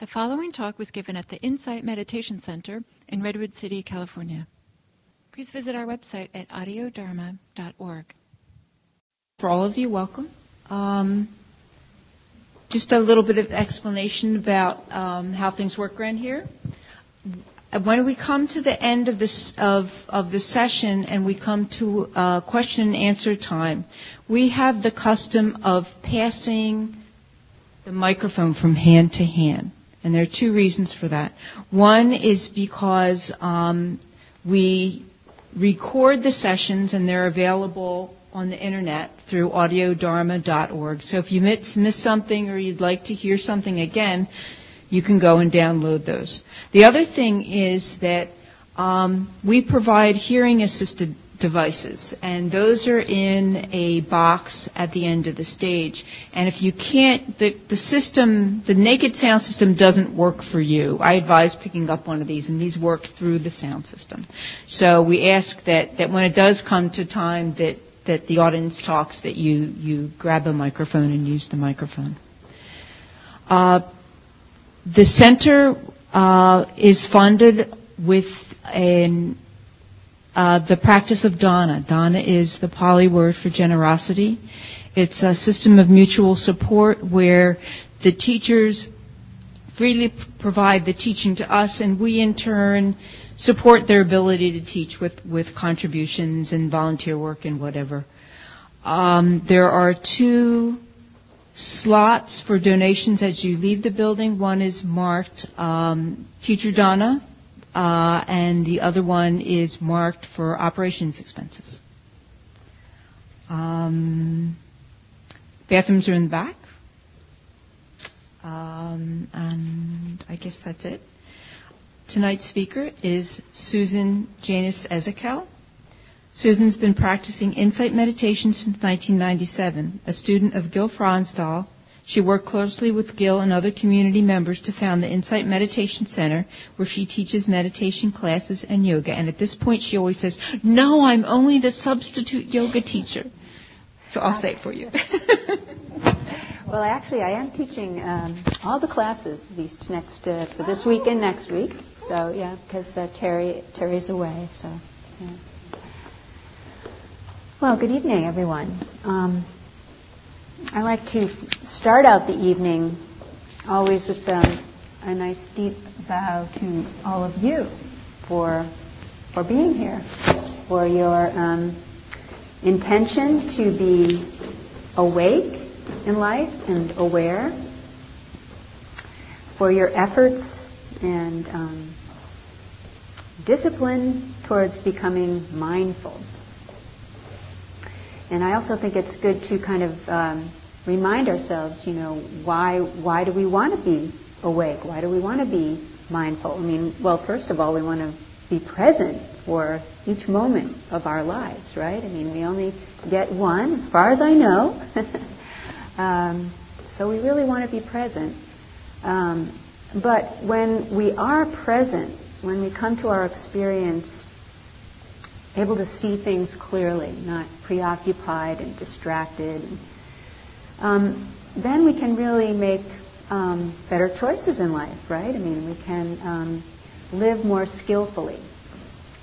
The following talk was given at the Insight Meditation Center in Redwood City, California. Please visit our website at audiodharma.org. For all of you, welcome. Just a little bit of explanation about how things work around here. When we come to the end of this session and we come to question and answer time, we have the custom of passing the microphone from hand to hand. And there are two reasons for that. One is because we record the sessions and they're available on the internet through audiodharma.org. So if you miss something or you'd like to hear something again, you can go and download those. The other thing is that we provide hearing-assisted devices, and those are in a box at the end of the stage. And if you can't, the naked sound system doesn't work for you. I advise picking up one of these, and these work through the sound system. So we ask that when it does come to time that the audience talks, that you grab a microphone and use the microphone. The center is funded with the practice of Dana. Dana is the Pali word for generosity. It's a system of mutual support where the teachers freely provide the teaching to us, and we in turn support their ability to teach with contributions and volunteer work and whatever. There are two slots for donations as you leave the building. One is marked Teacher Dana. And the other one is marked for operations expenses. Bathrooms are in the back. And I guess that's it. Tonight's speaker is Susan Janus Ezequelle. Susan's been practicing insight meditation since 1997, a student of Gil Fronsdal. She worked closely with Gil and other community members to found the Insight Meditation Center, where she teaches meditation classes and yoga. And at this point, she always says, "No, I'm only the substitute yoga teacher." So I'll say it for you. Well, actually, I am teaching all the classes for this week and next week. So, yeah, because Terry's away. So, yeah. Well, good evening, everyone. I like to start out the evening always with a nice deep bow to all of you for being here, for your intention to be awake in life and aware, for your efforts and discipline towards becoming mindful. And I also think it's good to kind of remind ourselves, why do we want to be awake? Why do we want to be mindful? I mean, well, first of all, we want to be present for each moment of our lives, right? I mean, we only get one, as far as I know. So we really want to be present. But when we are present, when we come to our experience able to see things clearly, not preoccupied and distracted. Then we can really make better choices in life, right? I mean, we can live more skillfully.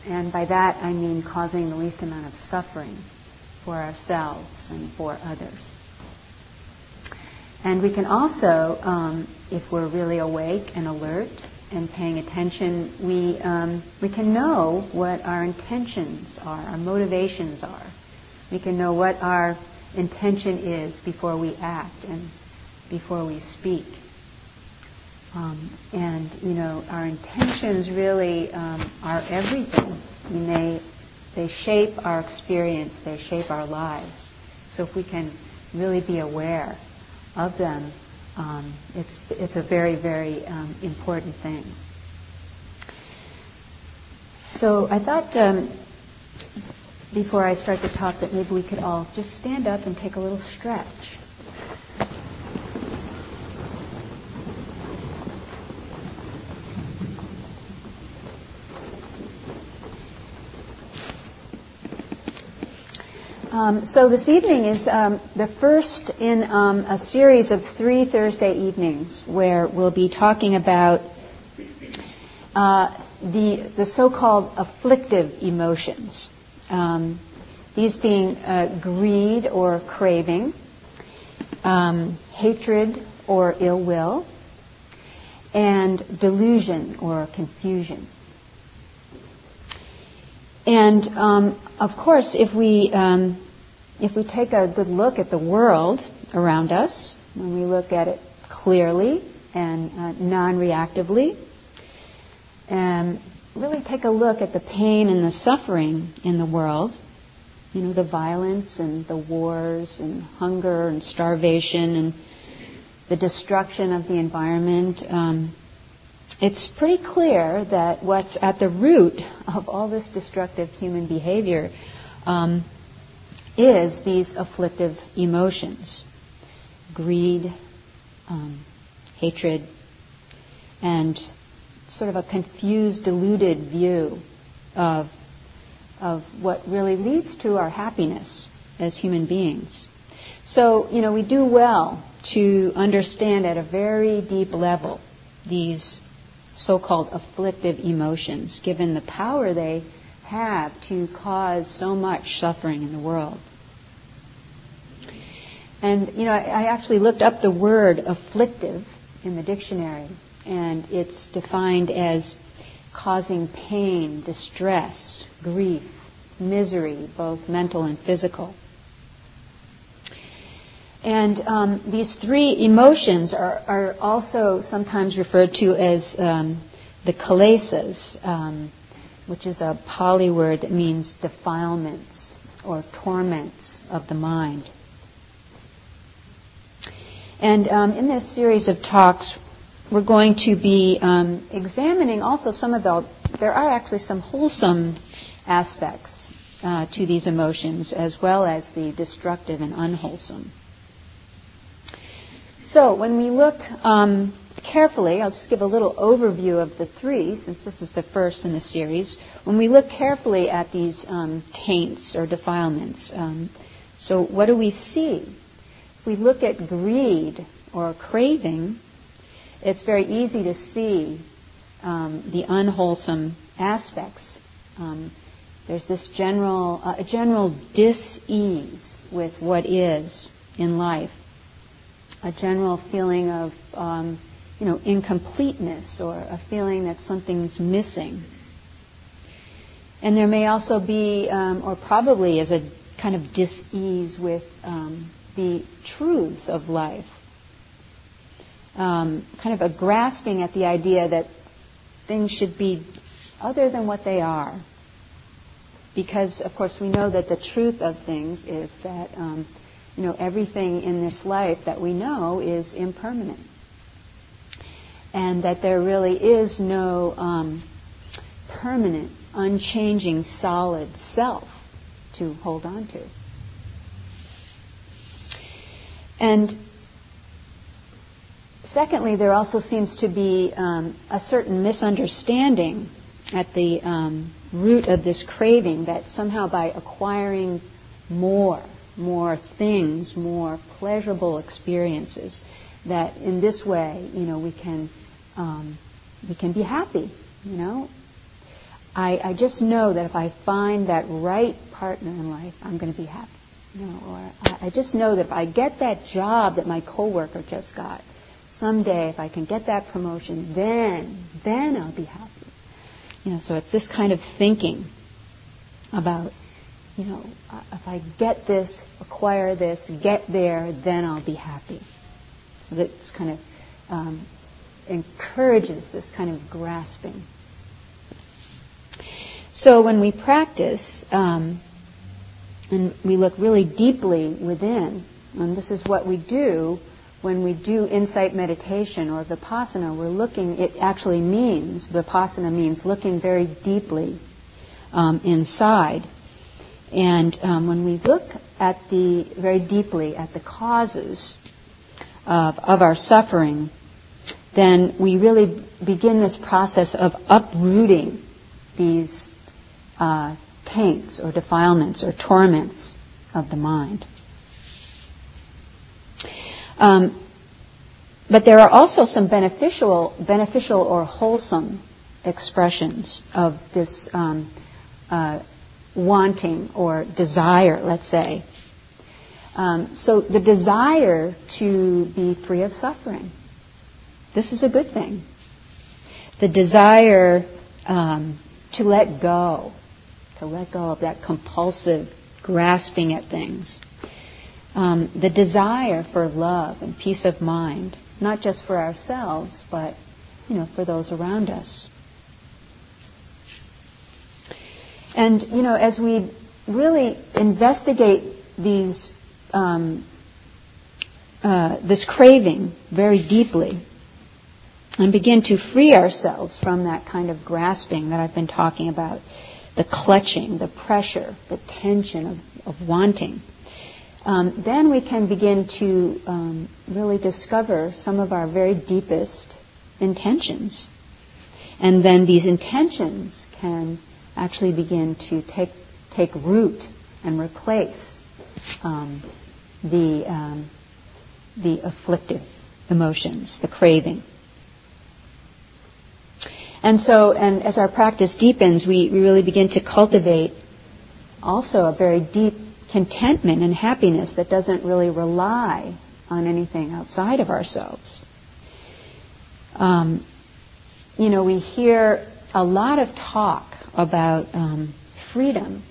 And by that, I mean causing the least amount of suffering for ourselves and for others. And we can also, if we're really awake and alert, and paying attention, we can know what our intentions are, our motivations are. We can know what our intention is before we act and before we speak. And our intentions really are everything. I mean, they shape our experience, they shape our lives. So if we can really be aware of them, it's a very, very important thing. So I thought before I start the talk that maybe we could all just stand up and take a little stretch. So this evening is the first in a series of 3 Thursday evenings where we'll be talking about the so-called afflictive emotions, these being greed or craving, hatred or ill will, and delusion or confusion. And of course, if we take a good look at the world around us, when we look at it clearly and non-reactively, and really take a look at the pain and the suffering in the world, you know, the violence and the wars and hunger and starvation and the destruction of the environment, it's pretty clear that what's at the root of all this destructive human behavior is these afflictive emotions, greed, hatred, and sort of a confused, deluded view of what really leads to our happiness as human beings. So, you know, we do well to understand at a very deep level these so-called afflictive emotions, given the power they have to cause so much suffering in the world. And, you know, I actually looked up the word afflictive in the dictionary, and it's defined as causing pain, distress, grief, misery, both mental and physical. And these 3 emotions are also sometimes referred to as the kalesas, which is a Pali word that means defilements or torments of the mind. And in this series of talks, we're going to be examining also some of the... There are actually some wholesome aspects to these emotions, as well as the destructive and unwholesome. So when we look carefully, I'll just give a little overview of the 3, since this is the first in the series. When we look carefully at these taints or defilements, so what do we see? If we look at greed or craving, it's very easy to see the unwholesome aspects. There's this general dis-ease with what is in life. A general feeling of, you know, incompleteness, or a feeling that something's missing. And there may also be, or probably is, a kind of dis-ease with the truths of life. Kind of a grasping at the idea that things should be other than what they are. Because, of course, we know that the truth of things is that... you know, everything in this life that we know is impermanent, and that there really is no permanent, unchanging, solid self to hold on to. And secondly, there also seems to be a certain misunderstanding at the root of this craving, that somehow by acquiring more things, more pleasurable experiences, that in this way, you know, we can be happy. You know, I just know that if I find that right partner in life, I'm going to be happy. You know, or I just know that if I get that job that my coworker just got, someday if I can get that promotion, then I'll be happy. You know, so it's this kind of thinking about, you know, if I get this, acquire this, get there, then I'll be happy. So that kind of encourages this kind of grasping. So when we practice, and we look really deeply within, and this is what we do when we do insight meditation or vipassana, we're looking, it actually means, vipassana means looking very deeply inside. And when we look at very deeply at the causes of our suffering, then we really begin this process of uprooting these taints or defilements or torments of the mind. But there are also some beneficial or wholesome expressions of this wanting or desire, let's say. So the desire to be free of suffering, this is a good thing. The desire to let go of that compulsive grasping at things. The desire for love and peace of mind, not just for ourselves, but, for those around us. And, as we really investigate these this craving very deeply and begin to free ourselves from that kind of grasping that I've been talking about, the clutching, the pressure, the tension of wanting, then we can begin to really discover some of our very deepest intentions. And then these intentions can actually begin to take root and replace the afflictive emotions, the craving. And so, and as our practice deepens, we really begin to cultivate also a very deep contentment and happiness that doesn't really rely on anything outside of ourselves. We hear a lot of talk about freedom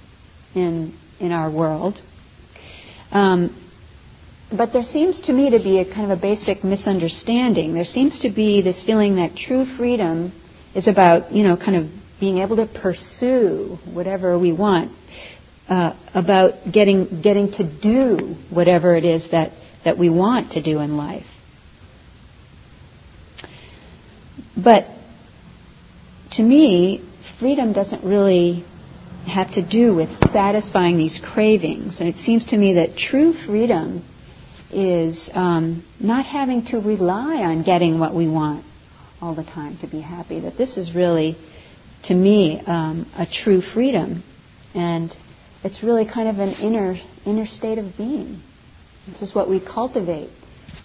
in our world. But there seems to me to be a kind of a basic misunderstanding. There seems to be this feeling that true freedom is about, kind of being able to pursue whatever we want, about getting to do whatever it is that we want to do in life. But to me, freedom doesn't really have to do with satisfying these cravings. And it seems to me that true freedom is not having to rely on getting what we want all the time to be happy. That this is really, to me, a true freedom. And it's really kind of an inner state of being. This is what we cultivate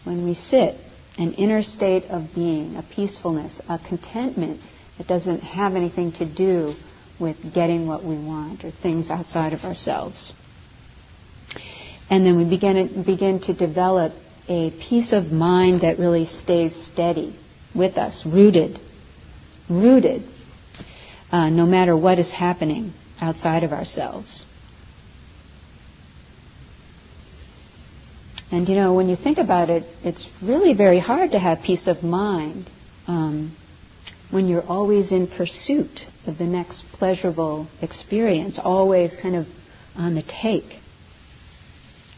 when we sit, an inner state of being, a peacefulness, a contentment that doesn't have anything to do with getting what we want or things outside of ourselves. And then we begin to develop a peace of mind that really stays steady with us, rooted, no matter what is happening outside of ourselves. And when you think about it, it's really very hard to have peace of mind when you're always in pursuit of the next pleasurable experience, always kind of on the take.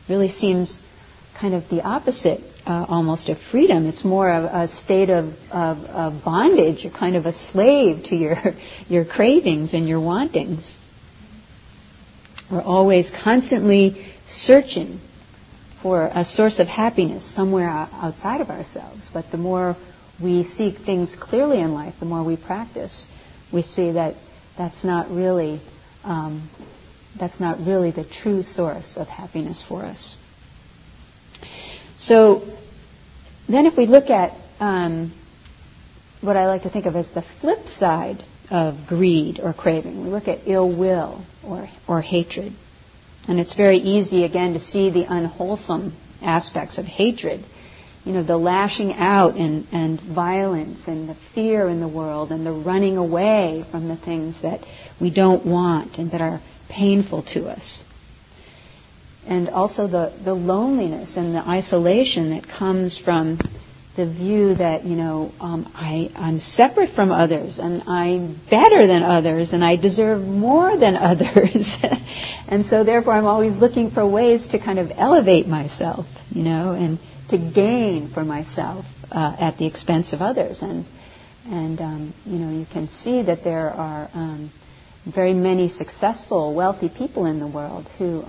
Really seems kind of the opposite almost of freedom. It's more of a state of bondage. You're kind of a slave to your cravings and your wantings. We're always constantly searching for a source of happiness somewhere outside of ourselves. But the more we seek things clearly in life, the more we practice, we see that that's not really the true source of happiness for us. So then if we look at what I like to think of as the flip side of greed or craving, we look at ill will or hatred. And it's very easy, again, to see the unwholesome aspects of hatred. The lashing out and violence and the fear in the world and the running away from the things that we don't want and that are painful to us. And also the loneliness and the isolation that comes from the view that, I'm separate from others and I'm better than others and I deserve more than others. And so therefore I'm always looking for ways to kind of elevate myself, and to gain for myself at the expense of others. And you can see that there are very many successful, wealthy people in the world who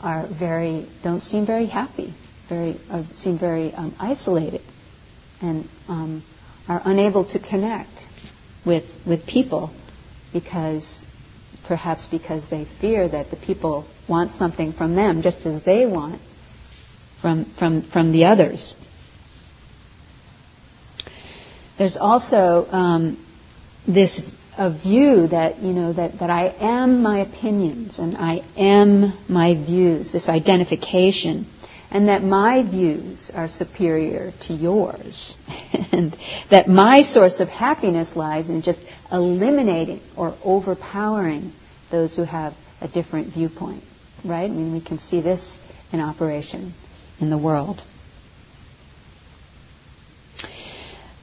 don't seem very happy, seem very isolated, and are unable to connect with people because perhaps because they fear that the people want something from them just as they want from the others. There's also this a view that, you know, that I am my opinions and I am my views, this identification, and that my views are superior to yours, and that my source of happiness lies in just eliminating or overpowering those who have a different viewpoint, right? I mean, we can see this in operation in the world.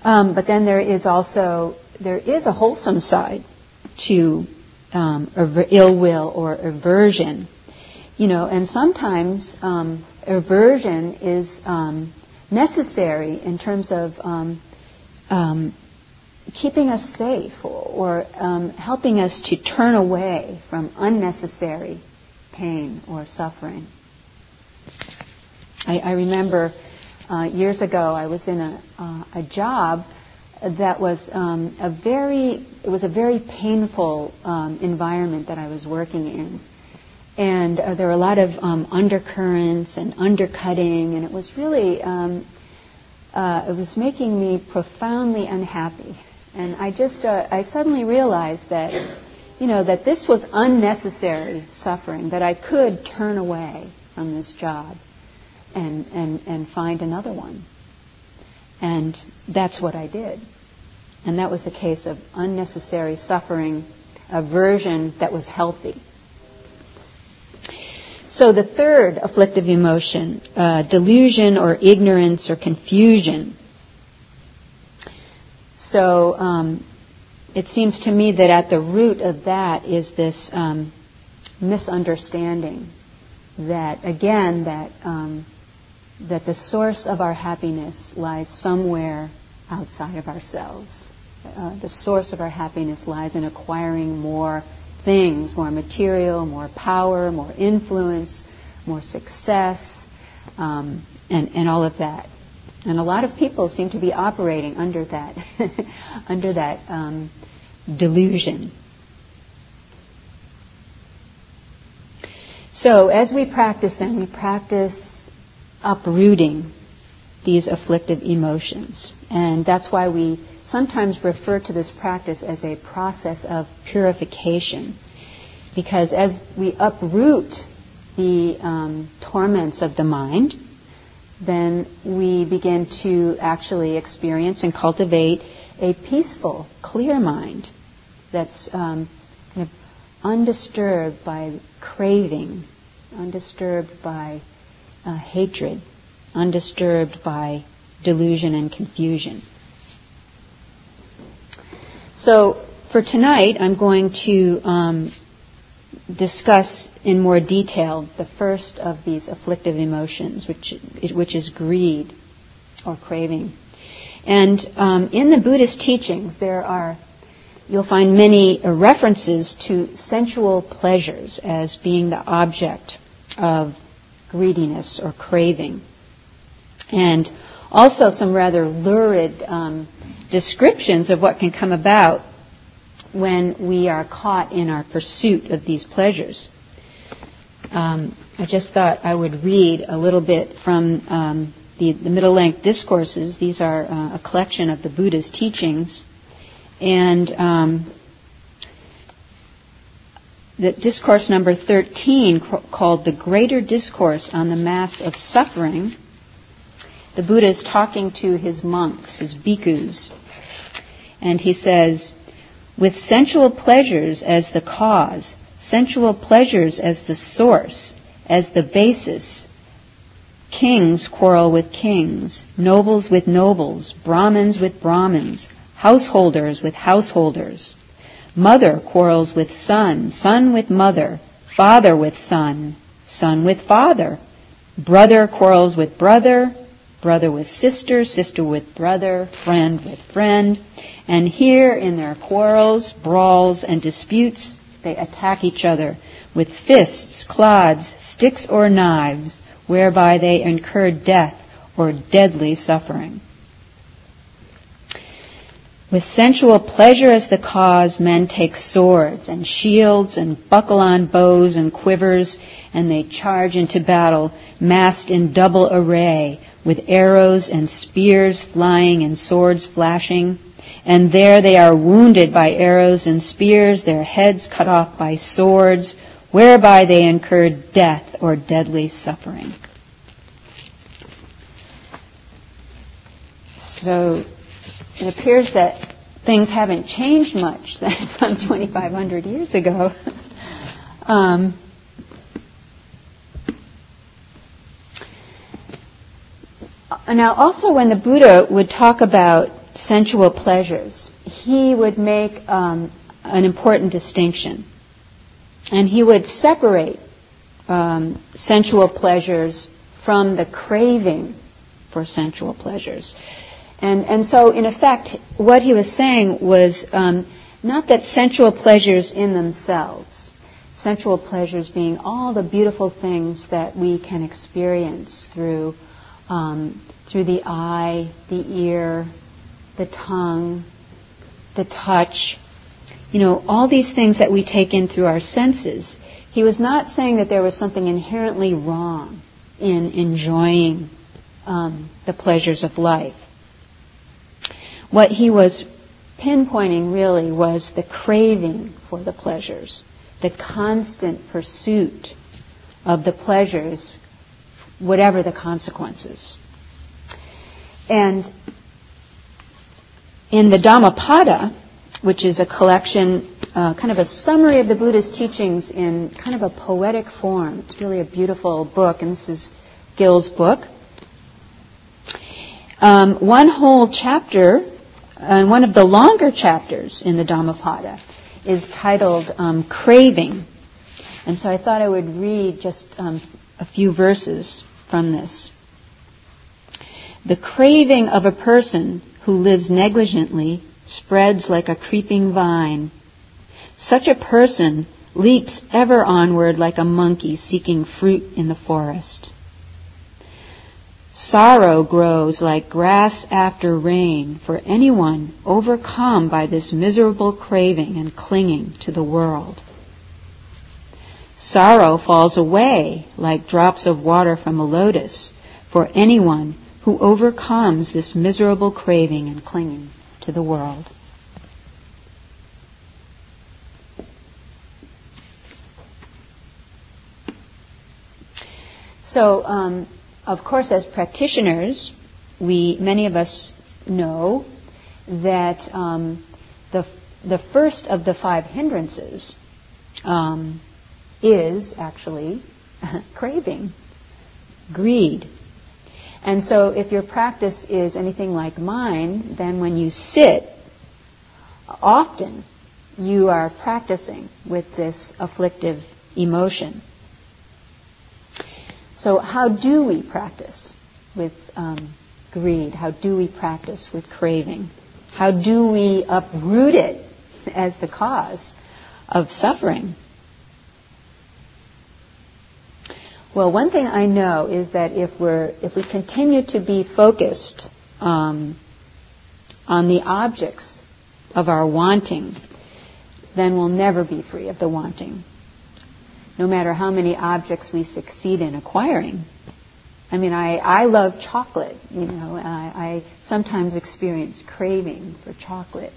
But then there is a wholesome side to ill will or aversion, you know, and sometimes aversion is necessary in terms of keeping us safe or helping us to turn away from unnecessary pain or suffering. I remember years ago I was in a job that was a very painful environment that I was working in, and there were a lot of undercurrents and undercutting, and it was really it was making me profoundly unhappy. And I just I suddenly realized that, you know, that this was unnecessary suffering, that I could turn away from this job and find another one. And that's what I did. And that was a case of unnecessary suffering, aversion that was healthy. So the third afflictive emotion, delusion or ignorance or confusion. So it seems to me that at the root of that is this misunderstanding that, again, that the source of our happiness lies somewhere outside of ourselves. The source of our happiness lies in acquiring more things, more material, more power, more influence, more success, and all of that. And a lot of people seem to be operating under that, delusion. So as we practice, then, we practice uprooting these afflictive emotions. And that's why we sometimes refer to this practice as a process of purification. Because as we uproot the torments of the mind, then we begin to actually experience and cultivate a peaceful, clear mind that's kind of undisturbed by craving, undisturbed by hatred, undisturbed by delusion and confusion. So for tonight, I'm going to discuss in more detail the first of these afflictive emotions, which is greed or craving. And in the Buddhist teachings, you'll find many references to sensual pleasures as being the object of greediness or craving, and also some rather lurid descriptions of what can come about when we are caught in our pursuit of these pleasures. I just thought I would read a little bit from the Middle Length Discourses. These are a collection of the Buddha's teachings, and the discourse number 13, called The Greater Discourse on the Mass of Suffering, the Buddha is talking to his monks, his bhikkhus, and he says, "With sensual pleasures as the cause, sensual pleasures as the source, as the basis, kings quarrel with kings, nobles with nobles, Brahmins with Brahmins, householders with householders. Mother quarrels with son, son with mother, father with son, son with father. Brother quarrels with brother, brother with sister, sister with brother, friend with friend. And here in their quarrels, brawls, and disputes, they attack each other with fists, clods, sticks, or knives, whereby they incur death or deadly suffering." With sensual pleasure as the cause, men take swords and shields and buckle on bows and quivers, and they charge into battle, massed in double array, with arrows and spears flying and swords flashing. And there they are wounded by arrows and spears, their heads cut off by swords, whereby they incurred death or deadly suffering. So it appears that things haven't changed much since 2,500 years ago. Now, also when the Buddha would talk about sensual pleasures, he would make an important distinction. And he would separate sensual pleasures from the craving for sensual pleasures. And so, in effect, what he was saying was not that sensual pleasures in themselves, sensual pleasures being all the beautiful things that we can experience through through the eye, the ear, the tongue, the touch, you know, all these things that we take in through our senses. He was not saying that there was something inherently wrong in enjoying the pleasures of life. What he was pinpointing really was the craving for the pleasures, the constant pursuit of the pleasures, whatever the consequences. And in the Dhammapada, which is a collection, kind of a summary of the Buddha's teachings in kind of a poetic form, it's really a beautiful book, and this is Gil's book. One whole chapter, and one of the longer chapters in the Dhammapada is titled Craving. And so I thought I would read just a few verses from this. The craving of a person who lives negligently spreads like a creeping vine. Such a person leaps ever onward like a monkey seeking fruit in the forest. Sorrow grows like grass after rain for anyone overcome by this miserable craving and clinging to the world. Sorrow falls away like drops of water from a lotus for anyone who overcomes this miserable craving and clinging to the world. So, of course, as practitioners, many of us know that the first of the five hindrances is actually craving, greed. And so if your practice is anything like mine, then when you sit, often you are practicing with this afflictive emotion. So how do we practice with greed? How do we practice with craving? How do we uproot it as the cause of suffering? Well, one thing I know is that if we continue to be focused on the objects of our wanting, then we'll never be free of the wanting, no matter how many objects we succeed in acquiring. I mean, I love chocolate, you know. I sometimes experience craving for chocolate.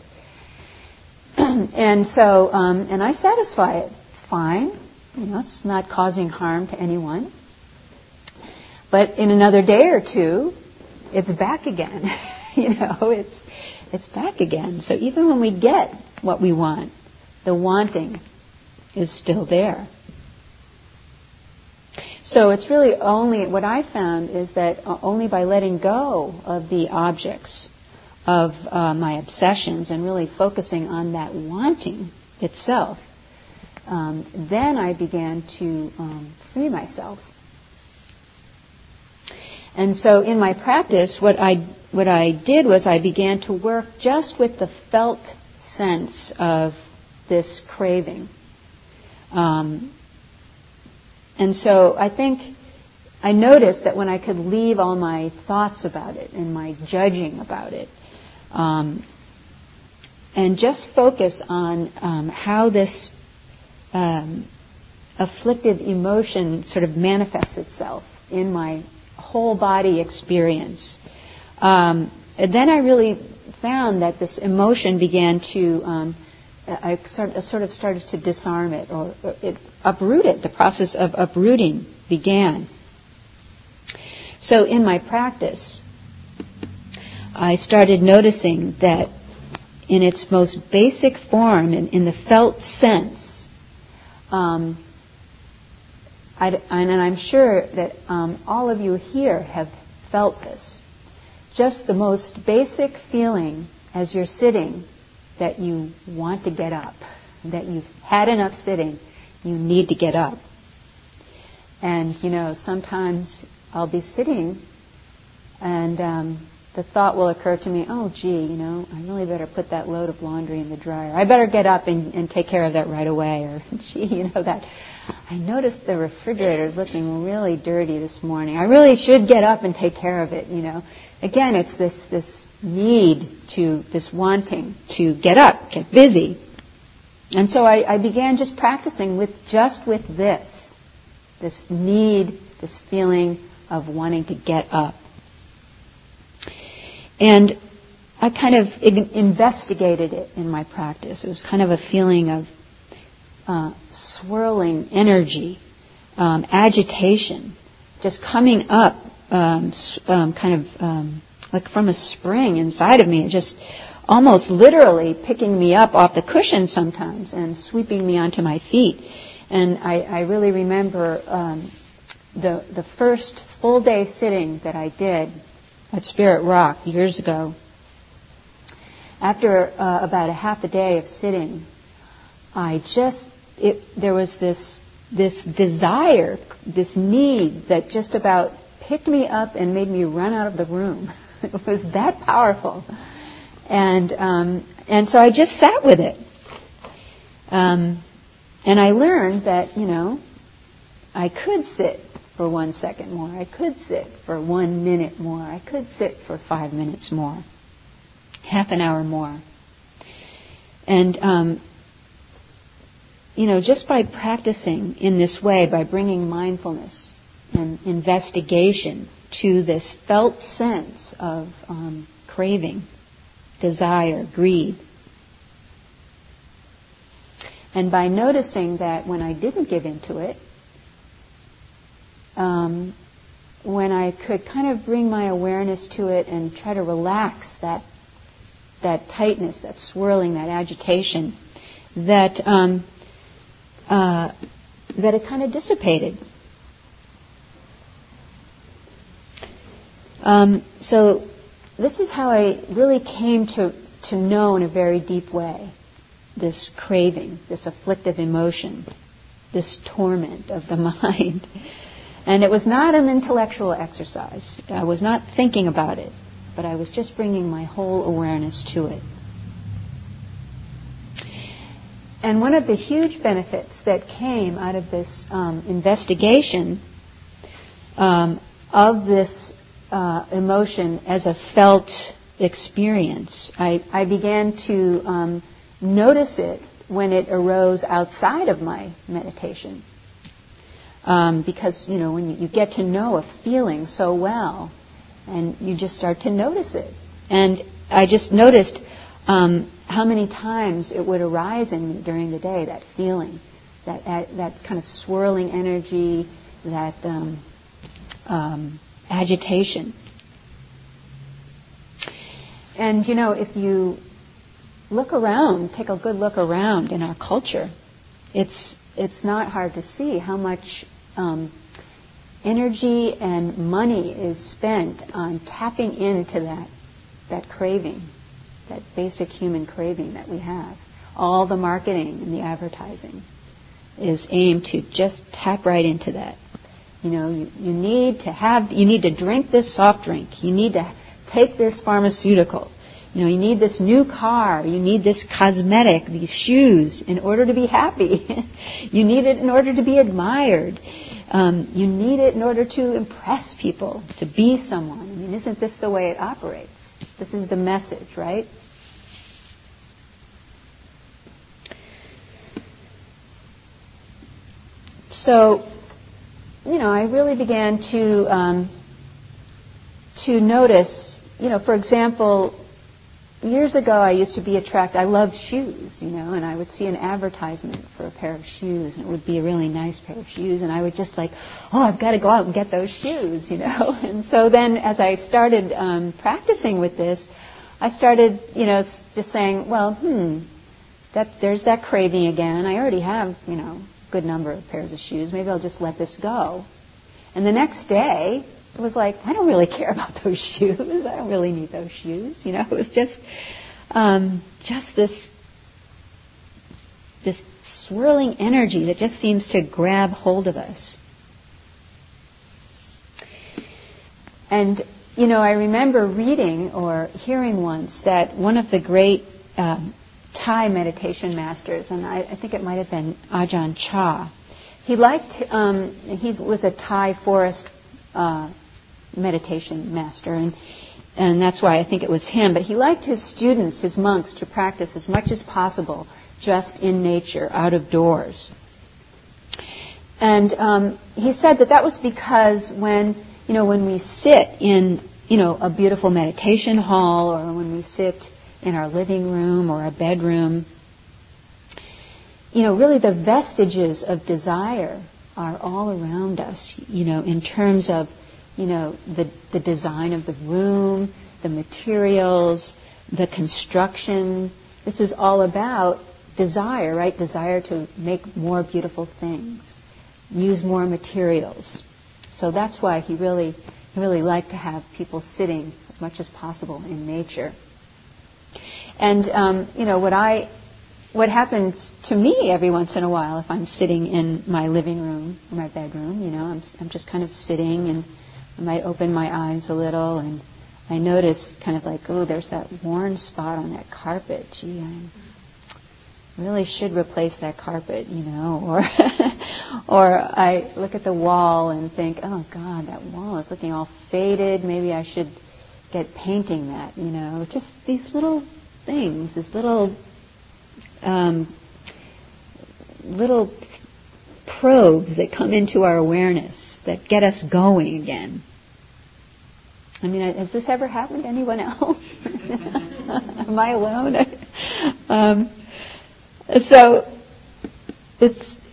And so, and I satisfy it. It's fine. You know, it's not causing harm to anyone. But in another day or two, it's back again. You know, it's back again. So even when we get what we want, the wanting is still there. So it's really only, what I found is that only by letting go of the objects of my obsessions and really focusing on that wanting itself, then I began to free myself. And so in my practice, what I did was I began to work just with the felt sense of this craving. And so I think I noticed that when I could leave all my thoughts about it and my judging about it, and just focus on how this afflictive emotion sort of manifests itself in my whole body experience. Then I really found that this emotion began to, I sort of started to disarm it, or it uprooted. The process of uprooting began. So in my practice, I started noticing that in its most basic form, in the felt sense, and I'm sure that all of you here have felt this, just the most basic feeling as you're sitting that you want to get up, that you've had enough sitting, you need to get up. And, you know, sometimes I'll be sitting and the thought will occur to me, oh, gee, you know, I really better put that load of laundry in the dryer. I better get up and take care of that right away. Or, gee, you know, that I noticed the refrigerator is looking really dirty this morning. I really should get up and take care of it, you know. Again, it's this need to, this wanting to get up, get busy. And so I began just practicing with this need, this feeling of wanting to get up. And I kind of investigated it in my practice. It was kind of a feeling of swirling energy, agitation, just coming up, like from a spring inside of me, just almost literally picking me up off the cushion sometimes and sweeping me onto my feet. And I really remember the first full day sitting that I did at Spirit Rock years ago. After about a half a day of sitting, there was this desire, this need that just about picked me up and made me run out of the room. It was that powerful. And so I just sat with it. And I learned that, you know, I could sit for 1 second more. I could sit for 1 minute more. I could sit for 5 minutes more. Half an hour more. And, you know, just by practicing in this way, by bringing mindfulness and investigation to this felt sense of craving, desire, greed. And by noticing that when I didn't give in to it, when I could kind of bring my awareness to it and try to relax that tightness, that swirling, that agitation, that it kind of dissipated. So this is how I really came to know in a very deep way this craving, this afflictive emotion, this torment of the mind. And it was not an intellectual exercise. I was not thinking about it, but I was just bringing my whole awareness to it. And one of the huge benefits that came out of this investigation of this emotion as a felt experience, I began to notice it when it arose outside of my meditation. Because, you know, when you get to know a feeling so well, and you just start to notice it. And I just noticed how many times it would arise in me during the day, that feeling, that kind of swirling energy, that agitation. And, you know, if you look around, take a good look around in our culture, it's not hard to see how much energy and money is spent on tapping into that craving, that basic human craving that we have. All the marketing and the advertising is aimed to just tap right into that. You know, you need to drink this soft drink. You need to take this pharmaceutical. You know, you need this new car, you need this cosmetic, these shoes, in order to be happy. You need it in order to be admired. You need it in order to impress people, to be someone. I mean, isn't this the way it operates? This is the message, right? So, you know, I really began to notice, you know, for example, years ago I used to be attracted, I loved shoes, you know, and I would see an advertisement for a pair of shoes, and it would be a really nice pair of shoes, and I would just like, oh, I've got to go out and get those shoes, you know. And so then as I started practicing with this, I started, you know, just saying, well, there's that craving again. I already have, you know, a good number of pairs of shoes. Maybe I'll just let this go. And the next day, it was like, I don't really care about those shoes. I don't really need those shoes. You know, it was just this swirling energy that just seems to grab hold of us. And, you know, I remember reading or hearing once that one of the great Thai meditation masters, and I think it might have been Ajahn Chah, he was a Thai forest meditation master, and that's why I think it was him. But he liked his students, his monks, to practice as much as possible just in nature, out of doors. And he said that was because when we sit in, you know, a beautiful meditation hall, or when we sit in our living room or a bedroom, you know, really the vestiges of desire are all around us, you know, in terms of, you know, the design of the room, the materials, the construction. This is all about desire, right? Desire to make more beautiful things, use more materials. So that's why he really liked to have people sitting as much as possible in nature. And you know, what happens to me every once in a while, if I'm sitting in my living room or my bedroom, you know, I'm just kind of sitting, and I might open my eyes a little, and I notice kind of like, oh, there's that worn spot on that carpet. Gee, I really should replace that carpet, you know, or or I look at the wall and think, oh God, that wall is looking all faded. Maybe I should get painting that, you know. Just these little things, these little probes that come into our awareness that get us going again. I mean, has this ever happened to anyone else? Am I alone? So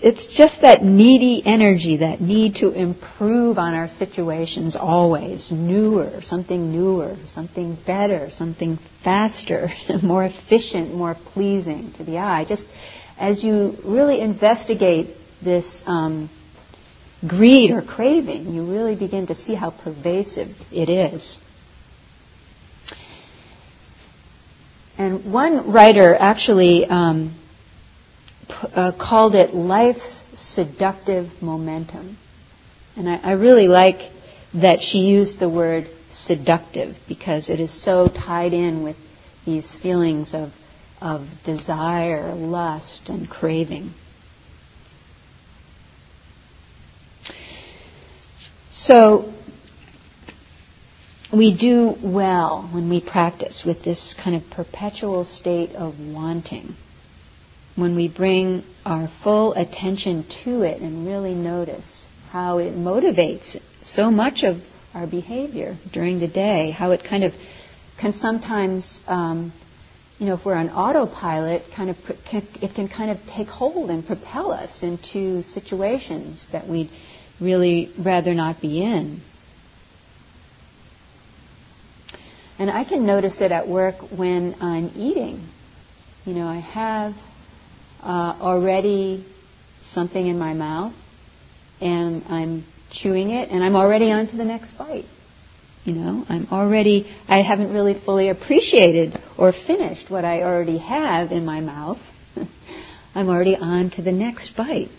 it's just that needy energy, that need to improve on our situations always, newer, something better, something faster, more efficient, more pleasing to the eye. Just as you really investigate this greed or craving, you really begin to see how pervasive it is. And one writer actually called it life's seductive momentum. And I really like that she used the word seductive, because it is so tied in with these feelings of desire, lust, and craving. So we do well when we practice with this kind of perpetual state of wanting, when we bring our full attention to it and really notice how it motivates so much of our behavior during the day, how it kind of can sometimes, you know, if we're on autopilot, it can kind of take hold and propel us into situations that we'd really rather not be in. And I can notice it at work when I'm eating. You know, I have already something in my mouth, and I'm chewing it, and I'm already on to the next bite. You know, I haven't really fully appreciated or finished what I already have in my mouth. I'm already on to the next bite.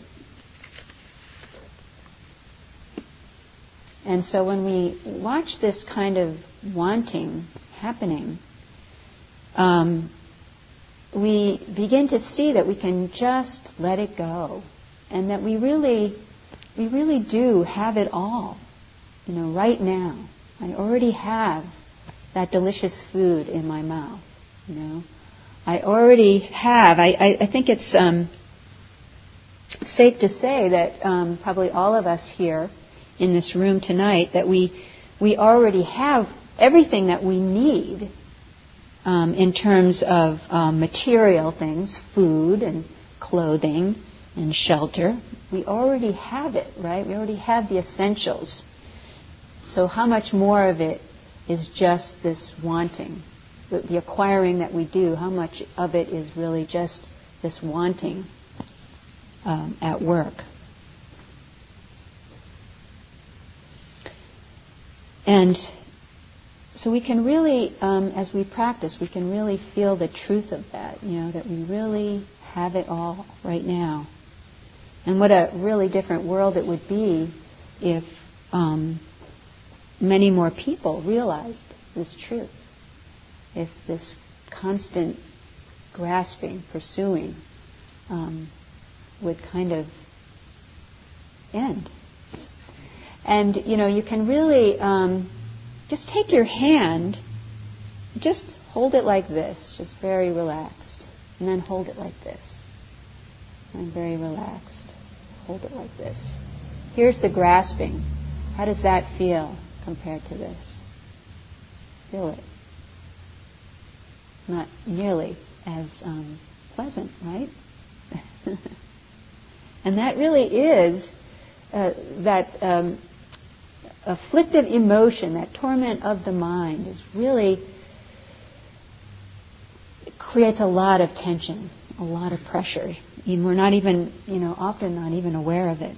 And so when we watch this kind of wanting happening, we begin to see that we can just let it go, and that we really do have it all, you know, right now. I already have that delicious food in my mouth, you know. I already have, I think it's It's safe to say that probably all of us here in this room tonight, that we already have everything that we need in terms of material things, food and clothing and shelter. We already have it, right? We already have the essentials. So how much more of it is just this wanting, the acquiring that we do, how much of it is really just this wanting at work? And so we can really, as we practice, we can really feel the truth of that, you know, that we really have it all right now. And what a really different world it would be if many more people realized this truth. If this constant grasping, pursuing, would kind of end. And, you know, you can really just take your hand, just hold it like this, just very relaxed, and then hold it like this. And very relaxed. Hold it like this. Here's the grasping. How does that feel compared to this? Feel it. Not nearly as pleasant, right? And that really is that afflictive emotion, that torment of the mind, is really, it creates a lot of tension, a lot of pressure, and we're not even, you know, often not even aware of it.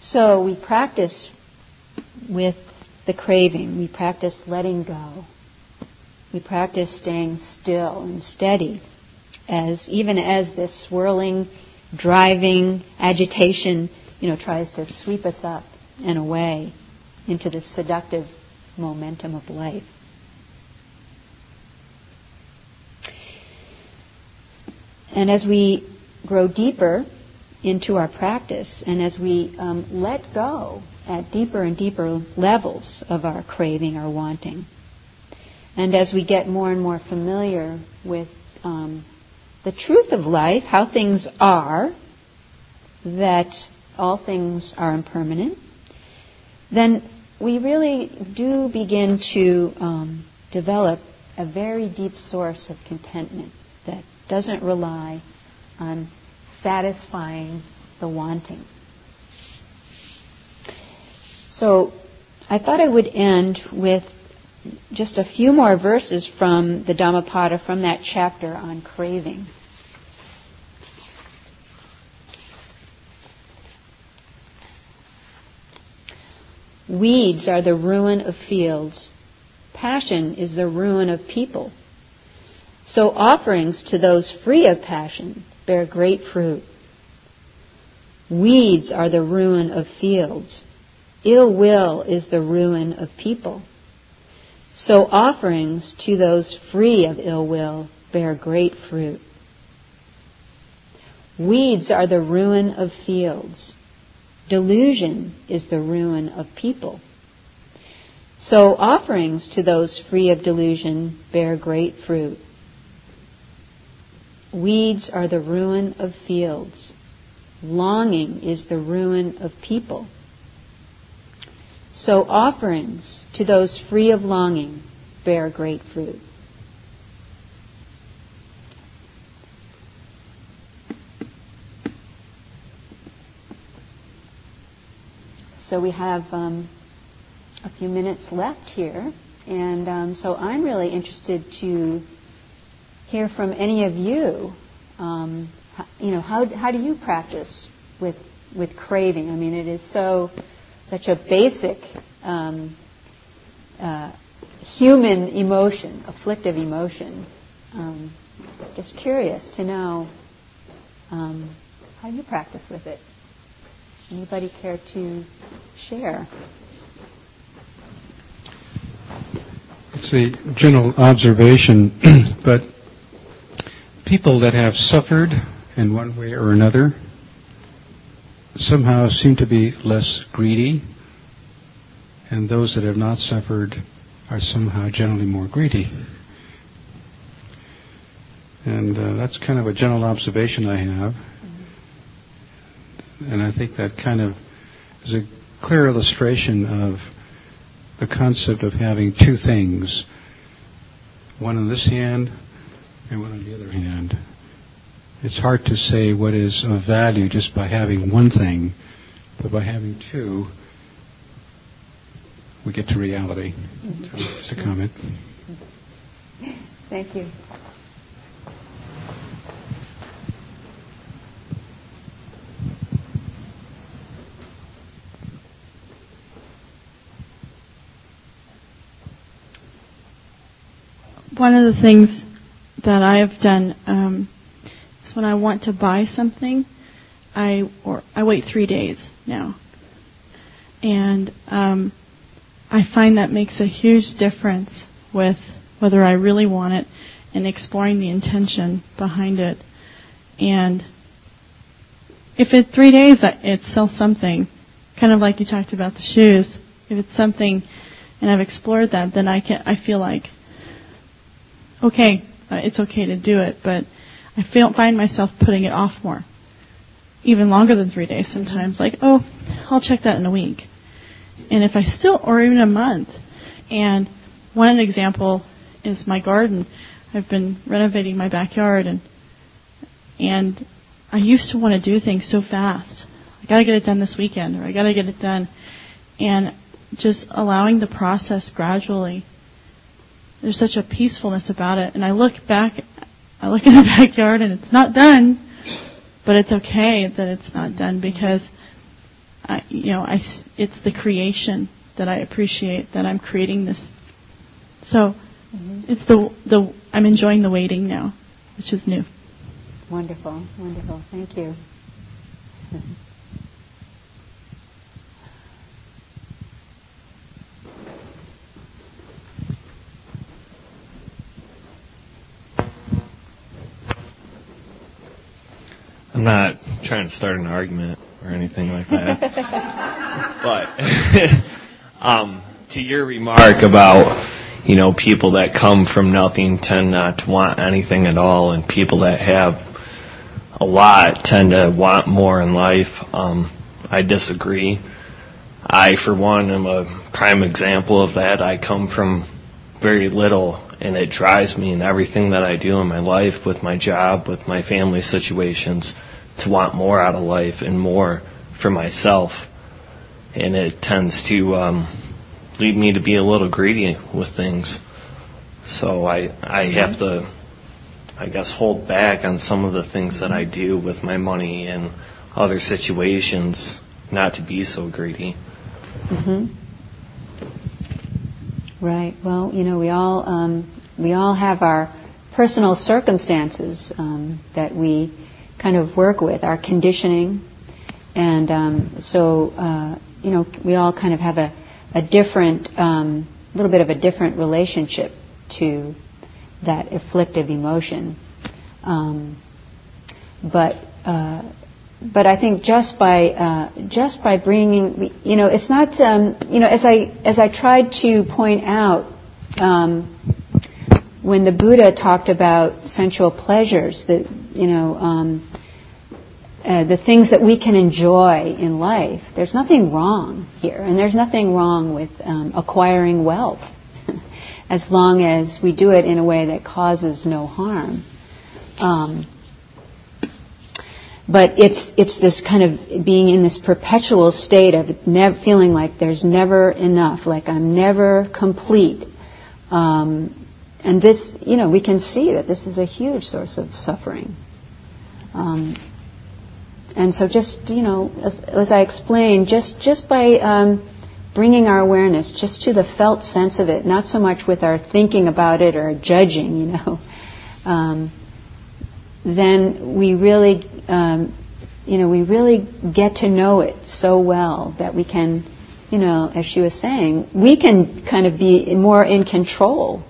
So we practice with the craving. We practice letting go. We practice staying still and steady, as even as this swirling, driving agitation, you know, tries to sweep us up and away into the seductive momentum of life. And as we grow deeper into our practice, and as we let go at deeper and deeper levels of our craving, our wanting, and as we get more and more familiar with the truth of life, how things are, that all things are impermanent, then we really do begin to develop a very deep source of contentment that doesn't rely on satisfying the wanting. So I thought I would end with just a few more verses from the Dhammapada, from that chapter on craving. Weeds are the ruin of fields. Passion is the ruin of people. So offerings to those free of passion bear great fruit. Weeds are the ruin of fields. Ill will is the ruin of people. So offerings to those free of ill will bear great fruit. Weeds are the ruin of fields. Delusion is the ruin of people. So offerings to those free of delusion bear great fruit. Weeds are the ruin of fields. Longing is the ruin of people. So offerings to those free of longing bear great fruit. So we have a few minutes left here, and so I'm really interested to hear from any of you. You know, how do you practice with craving? I mean, it is such a basic human emotion, afflictive emotion. Just curious to know how you practice with it. Anybody care to share? It's a general observation, but people that have suffered in one way or another somehow seem to be less greedy, and those that have not suffered are somehow generally more greedy. And that's kind of a general observation I have. And I think that kind of is a clear illustration of the concept of having two things, one on this hand and one on the other hand. It's hard to say what is of value just by having one thing, but by having two, we get to reality. Mm-hmm. So, just a comment. Thank you. One of the things that I have done is when I want to buy something, I wait 3 days now, and I find that makes a huge difference with whether I really want it and exploring the intention behind it. And if in 3 days it's still something, kind of like you talked about the shoes, if it's something and I've explored that, then I feel like, okay, it's okay to do it, but I find myself putting it off more, even longer than 3 days sometimes. Like, oh, I'll check that in a week, and if I still, or even a month. And one example is my garden. I've been renovating my backyard, and I used to want to do things so fast. I got to get it done this weekend, or I got to get it done, and just allowing the process gradually. There's such a peacefulness about it. And I look in the backyard and it's not done, but it's okay that it's not done, because it's the creation that I appreciate, that I'm creating this. So it's the I'm enjoying the waiting now, which is new. Wonderful, wonderful. Thank you. I'm not trying to start an argument or anything like that. But to your remark about, people that come from nothing tend not to want anything at all, and people that have a lot tend to want more in life, I disagree. I, for one, am a prime example of that. I come from very little, and it drives me in everything that I do in my life, with my job, with my family situations, to want more out of life and more for myself. And it tends to lead me to be a little greedy with things. So I have to, I guess, hold back on some of the things that I do with my money and other situations, not to be so greedy. Mm-hmm. Right. Well, we all have our personal circumstances that we kind of work with, our conditioning, and we all kind of have a different, little bit of a different relationship to that afflictive emotion. But I think just by bringing, it's not, as I tried to point out, when the Buddha talked about sensual pleasures, that the things that we can enjoy in life, there's nothing wrong here, and there's nothing wrong with acquiring wealth, as long as we do it in a way that causes no harm. But it's this kind of being in this perpetual state of feeling like there's never enough, like I'm never complete. And this, we can see that this is a huge source of suffering. And so just, as I explained, just by bringing our awareness just to the felt sense of it, not so much with our thinking about it or judging, then we really, get to know it so well that we can, as she was saying, we can kind of be more in control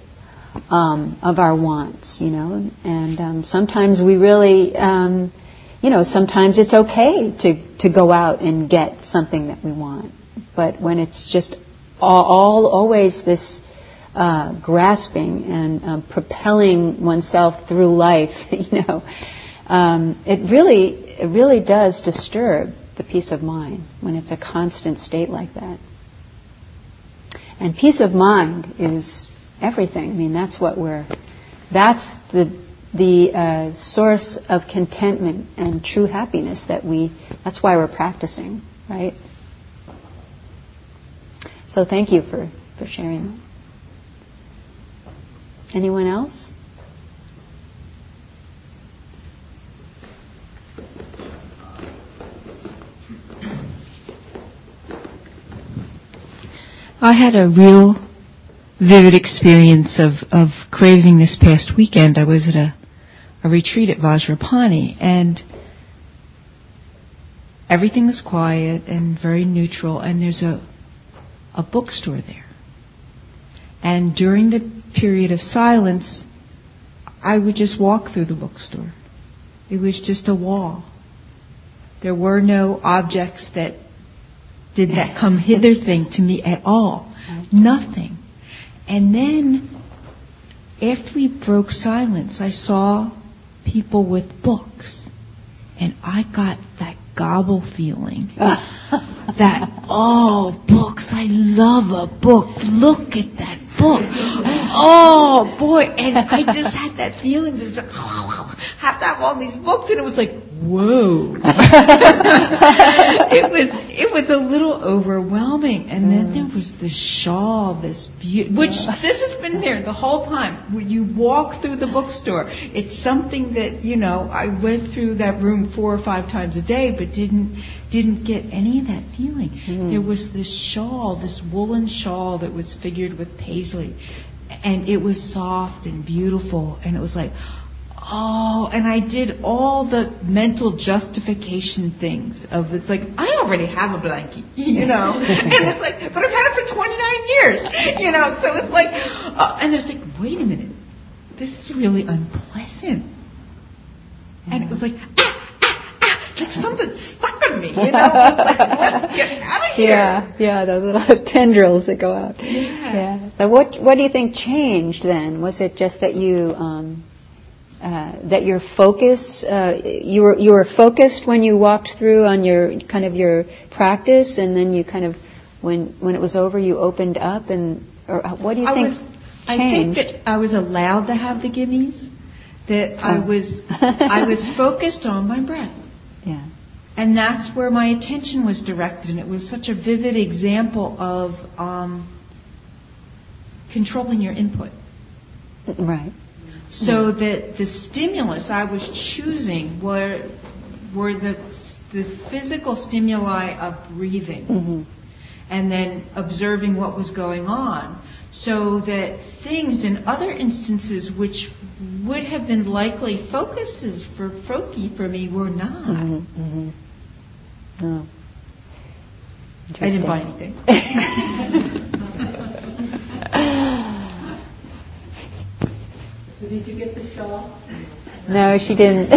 of our wants, And sometimes we really, sometimes it's okay to go out and get something that we want, but when it's just always this grasping and propelling oneself through life, you know, it really does disturb the peace of mind when it's a constant state like that. And peace of mind is everything. I mean, that's the source of contentment and true happiness that's why we're practicing, right? So thank you for sharing that. Anyone else? I had a real vivid experience of craving this past weekend. I was at a retreat at Vajrapani, and everything was quiet and very neutral, and there's a bookstore there. And during the period of silence, I would just walk through the bookstore. It was just a wall. There were no objects that did that come hither thing to me at all. Nothing. And then, after we broke silence, I saw people with books. And I got that gobble feeling. That, oh, books, I love a book. Look at that book. Oh, boy. And I just had that feeling. It was like, oh, I have to have all these books. And it was like, whoa. It was a little overwhelming. And then there was the shawl, which this has been there the whole time. When you walk through the bookstore, it's something that, you know, I went through that room 4 or 5 times a day, but didn't get any of that feeling. Mm-hmm. There was this shawl, this woolen shawl that was figured with paisley, and it was soft and beautiful, and it was like, oh, and I did all the mental justification things of, it's like, I already have a blankie, you know, and it's like, but I've had it for 29 years, you know, so it's like, and it's like, wait a minute, this is really unpleasant, and it was like, like something stuck on me, you know, like, let's get out of here. Yeah, those little tendrils that go out. Yeah. So what do you think changed then? Was it just that you... that your focus, you were focused when you walked through on your kind of your practice, and then you kind of when it was over, you opened up, and or what do you think changed? I think that I was allowed to have the gimmies. That I was focused on my breath. Yeah, and that's where my attention was directed, and it was such a vivid example of controlling your input. Right. So that the stimulus I was choosing were the physical stimuli of breathing, mm-hmm. and then observing what was going on. So that things in other instances which would have been likely focuses for me were not. Mm-hmm. Mm-hmm. Oh. I didn't buy anything. So did you get the shawl? No, she didn't.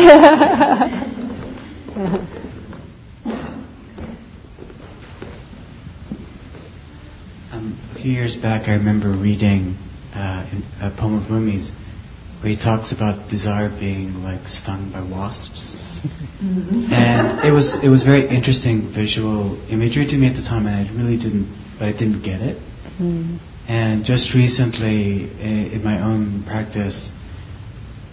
A few years back, I remember reading a poem of Rumi's where he talks about desire being like stung by wasps. And it was very interesting visual imagery to me at the time, and I didn't get it. Mm. And just recently, in my own practice,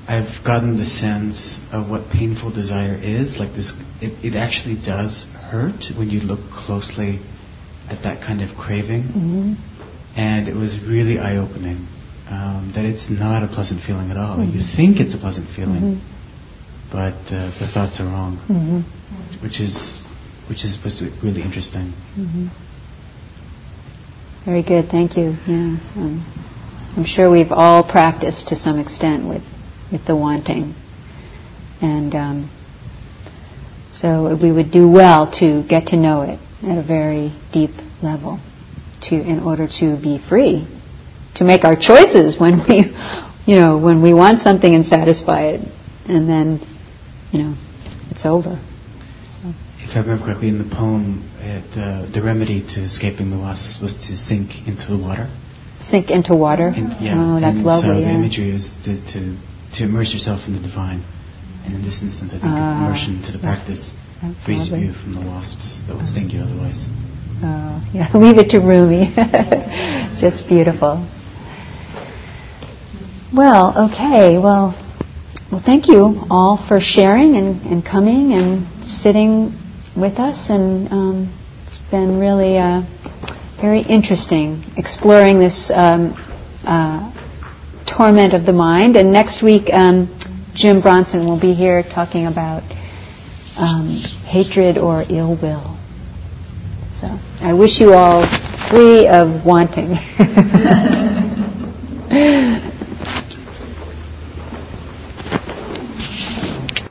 I've gotten the sense of what painful desire is. Like this, it actually does hurt when you look closely at that kind of craving. Mm-hmm. And it was really eye-opening that it's not a pleasant feeling at all. Mm-hmm. Like you think it's a pleasant feeling, mm-hmm. but the thoughts are wrong, mm-hmm. which is really interesting. Mm-hmm. Very good, thank you. Yeah, I'm sure we've all practiced to some extent with the wanting, and so we would do well to get to know it at a very deep level, in order to be free, to make our choices when we want something and satisfy it, and then it's over. If I remember correctly, in the poem, the remedy to escaping the wasps was to sink into the water. Sink into water? Oh, that's lovely. So the imagery is to immerse yourself in the divine. And in this instance, I think it's immersion to the practice. Frees you from the wasps that would sting you otherwise. Oh, yeah. Leave it to Rumi. Just beautiful. Well, okay. Well, thank you all for sharing and coming and sitting with us. And it's been really very interesting exploring this torment of the mind. And next week, Jim Bronson will be here talking about hatred or ill will. So I wish you all free of wanting.